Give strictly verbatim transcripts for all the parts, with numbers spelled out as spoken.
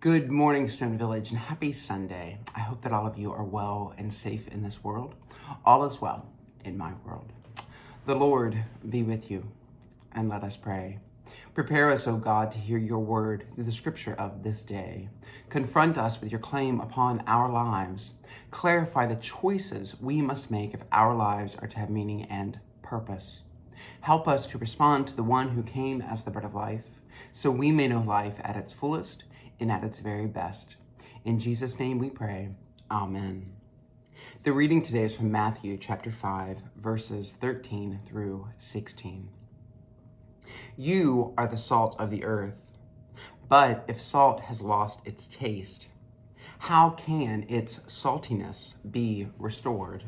Good morning, Stone Village, and happy Sunday. I hope that all of you are well and safe in this world. All is well in my world. The Lord be with you, and let us pray. Prepare us, O God, to hear your word through the scripture of this day. Confront us with your claim upon our lives. Clarify the choices we must make if our lives are to have meaning and purpose. Help us to respond to the one who came as the bread of life, so we may know life at its fullest and at its very best. In Jesus' name we pray. Amen. The reading today is from Matthew chapter five, verses thirteen through sixteen. You are the salt of the earth, but if salt has lost its taste, how can its saltiness be restored?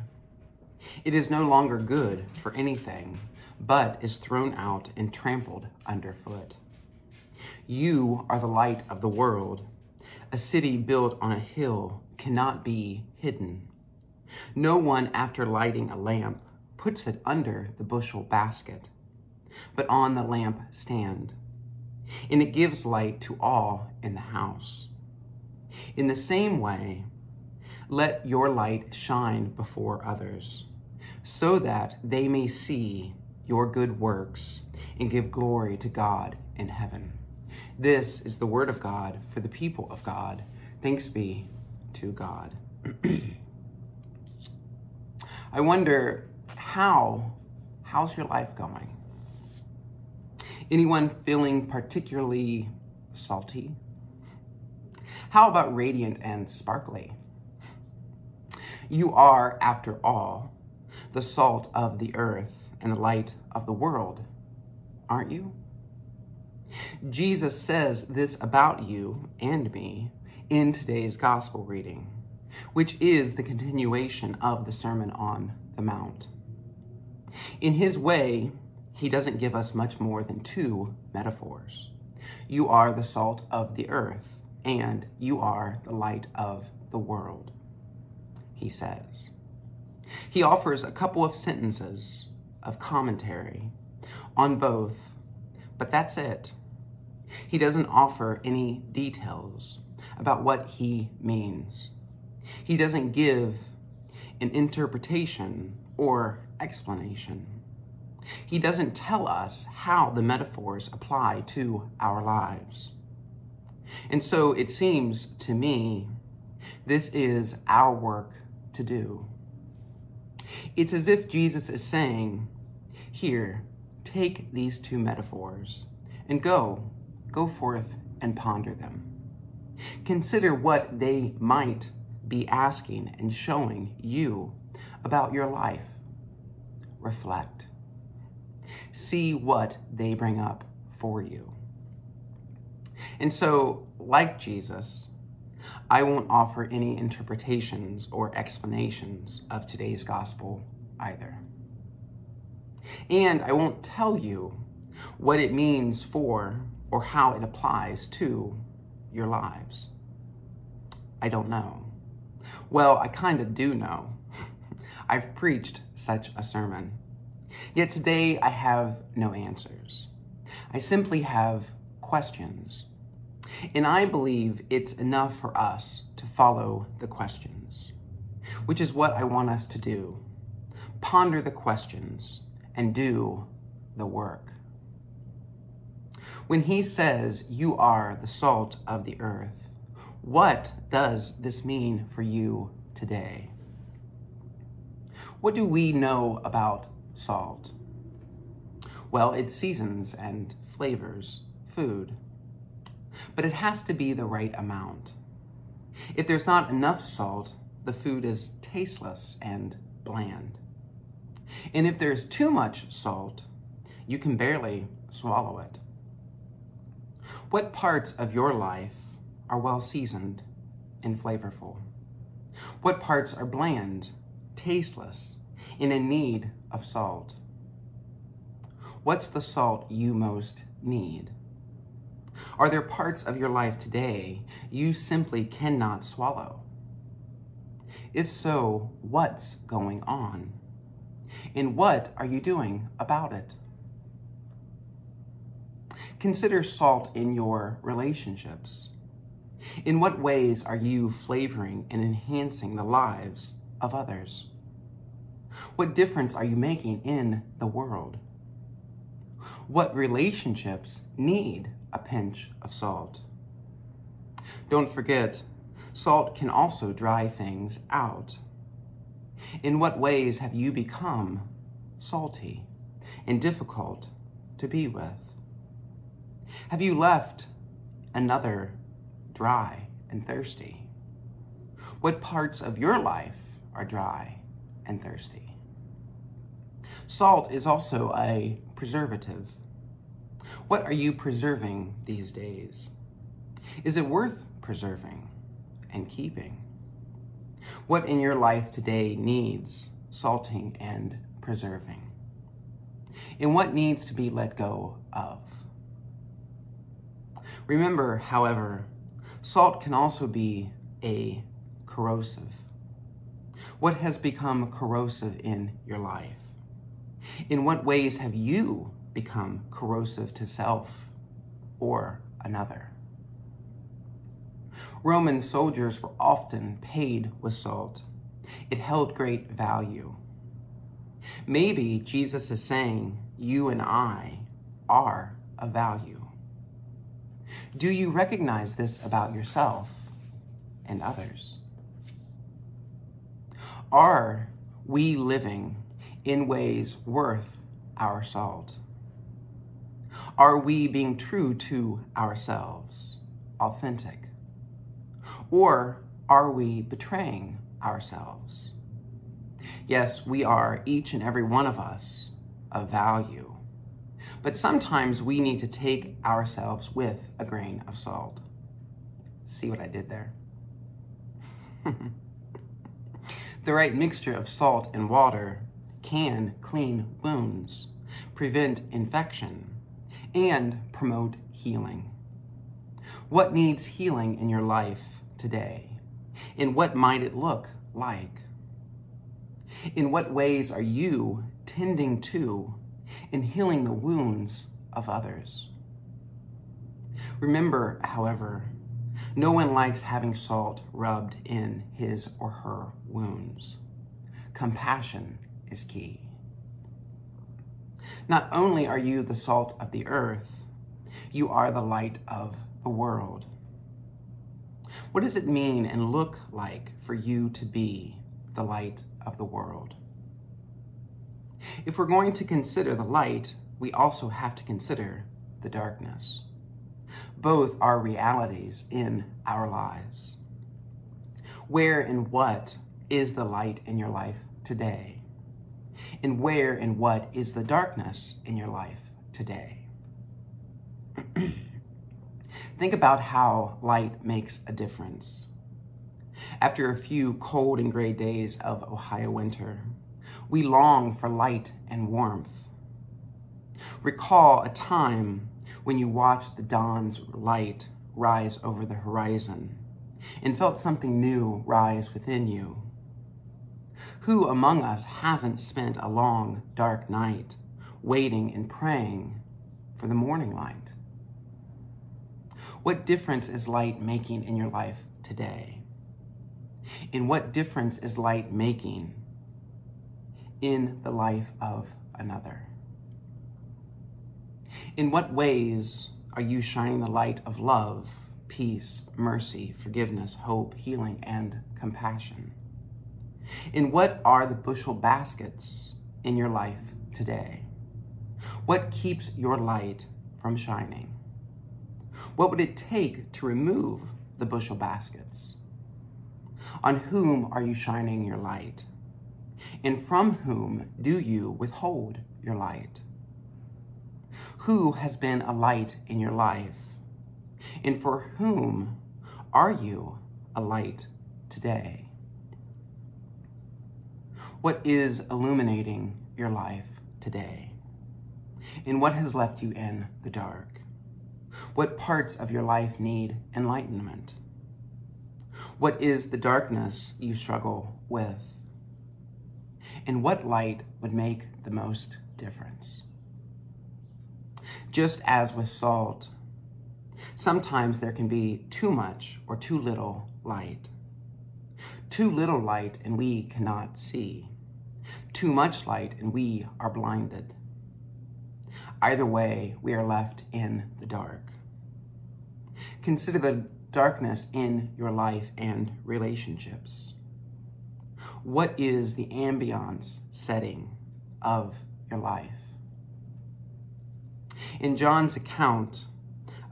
It is no longer good for anything, but is thrown out and trampled underfoot. You are the light of the world. A city built on a hill cannot be hidden. No one, after lighting a lamp, puts it under the bushel basket, but on the lamp stand, and it gives light to all in the house. In the same way, let your light shine before others, so that they may see your good works and give glory to God in heaven. This is the word of God for the people of God. Thanks be to God. I wonder, how, how's your life going? Anyone feeling particularly salty? How about radiant and sparkly? You are, after all, the salt of the earth and the light of the world, aren't you? Jesus says this about you and me in today's gospel reading, which is the continuation of the Sermon on the Mount. In his way, he doesn't give us much more than two metaphors. You are the salt of the earth, and you are the light of the world, he says. He offers a couple of sentences of commentary on both, but that's it. He doesn't offer any details about what he means. He doesn't give an interpretation or explanation. He doesn't tell us how the metaphors apply to our lives. And so it seems to me this is our work to do. It's as if Jesus is saying, here, take these two metaphors and go, go forth and ponder them. Consider what they might be asking and showing you about your life. Reflect. See what they bring up for you. And so, like Jesus, I won't offer any interpretations or explanations of today's gospel either. And I won't tell you what it means for or how it applies to your lives. I don't know. Well, I kind of do know. I've preached such a sermon. Yet today I have no answers. I simply have questions. And I believe it's enough for us to follow the questions, which is what I want us to do. Ponder the questions and do the work. When he says, you are the salt of the earth, what does this mean for you today? What do we know about salt? Well, it seasons and flavors food, but it has to be the right amount. If there's not enough salt, the food is tasteless and bland. And if there's too much salt, you can barely swallow it. What parts of your life are well seasoned and flavorful? What parts are bland, tasteless, and in need of salt? What's the salt you most need? Are there parts of your life today you simply cannot swallow? If so, what's going on? And what are you doing about it? Consider salt in your relationships. In what ways are you flavoring and enhancing the lives of others? What difference are you making in the world? What relationships need a pinch of salt? Don't forget, salt can also dry things out. In what ways have you become salty and difficult to be with? Have you left another dry and thirsty? What parts of your life are dry and thirsty? Salt is also a preservative. What are you preserving these days? Is it worth preserving and keeping? What in your life today needs salting and preserving? And what needs to be let go of? Remember, however, salt can also be a corrosive. What has become corrosive in your life? In what ways have you become corrosive to self or another? Roman soldiers were often paid with salt. It held great value. Maybe Jesus is saying, you and I are of value. Do you recognize this about yourself and others? Are we living in ways worth our salt? Are we being true to ourselves, authentic? Or are we betraying ourselves? Yes, we are, each and every one of us, of value. But sometimes we need to take ourselves with a grain of salt. See what I did there? The right mixture of salt and water can clean wounds, prevent infection, and promote healing. What needs healing in your life today? And what might it look like? In what ways are you tending to and healing the wounds of others? Remember, however, no one likes having salt rubbed in his or her wounds. Compassion is key. Not only are you the salt of the earth, you are the light of the world. What does it mean and look like for you to be the light of the world? If we're going to consider the light, we also have to consider the darkness. Both are realities in our lives. Where and what is the light in your life today? And where and what is the darkness in your life today? Think about how light makes a difference. After a few cold and gray days of Ohio winter, we long for light and warmth. Recall a time when you watched the dawn's light rise over the horizon and felt something new rise within you. Who among us hasn't spent a long, dark night waiting and praying for the morning light? What difference is light making in your life today? And what difference is light making in the life of another? In what ways are you shining the light of love, peace, mercy, forgiveness, hope, healing, and compassion? And what are the bushel baskets in your life today? What keeps your light from shining? What would it take to remove the bushel baskets? On whom are you shining your light? And from whom do you withhold your light? Who has been a light in your life? And for whom are you a light today? What is illuminating your life today? And what has left you in the dark? What parts of your life need enlightenment? What is the darkness you struggle with? And what light would make the most difference? Just as with salt, Sometimes there can be too much or too little light. Too little light and we cannot see. Too much light and we are blinded. Either way, we are left in the dark. Consider the darkness in your life and relationships. What is the ambiance setting of your life? In John's account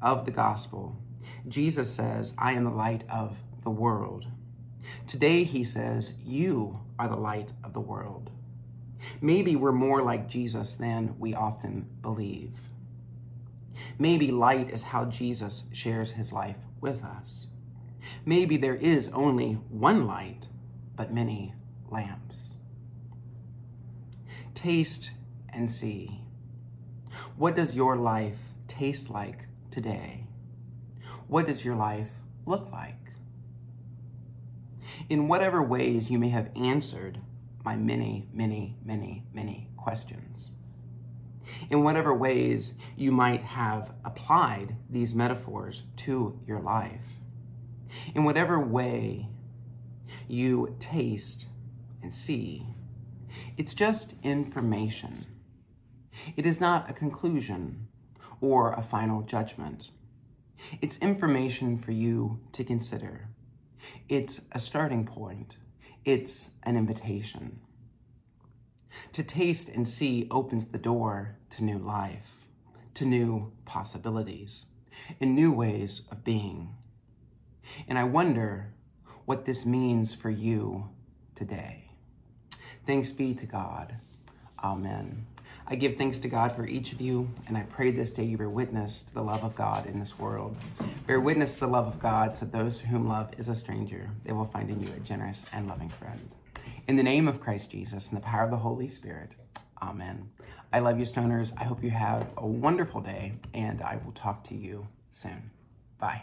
of the gospel, Jesus says, I am the light of the world. Today, he says, you are the light of the world. Maybe we're more like Jesus than we often believe. Maybe light is how Jesus shares his life with us. Maybe there is only one light, but many lamps. Taste and see. What does your life taste like today? What does your life look like? In whatever ways you may have answered my many, many, many, many questions. In whatever ways you might have applied these metaphors to your life. In whatever way you taste and see, it's just information. It is not a conclusion or a final judgment. It's information for you to consider. It's a starting point. It's an invitation. To taste and see opens the door to new life, to new possibilities, and new ways of being. And I wonder what this means for you today. Thanks be to God. Amen. I give thanks to God for each of you, and I pray this day you bear witness to the love of God in this world. Bear witness to the love of God, so those to whom love is a stranger, they will find in you a generous and loving friend. In the name of Christ Jesus and the power of the Holy Spirit, amen. I love you, Stoners. I hope you have a wonderful day, and I will talk to you soon. Bye.